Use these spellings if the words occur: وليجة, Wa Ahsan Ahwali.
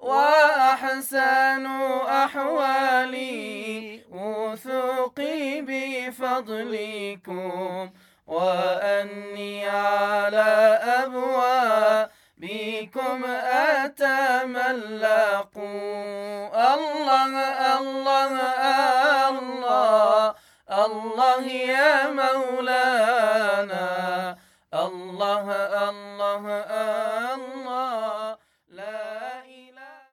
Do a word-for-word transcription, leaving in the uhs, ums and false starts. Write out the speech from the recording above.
وأحسن أحوالي وثقي بفضلكم وأني على أبوابكم أتملق. الله الله الله الله يا مولانا الله الله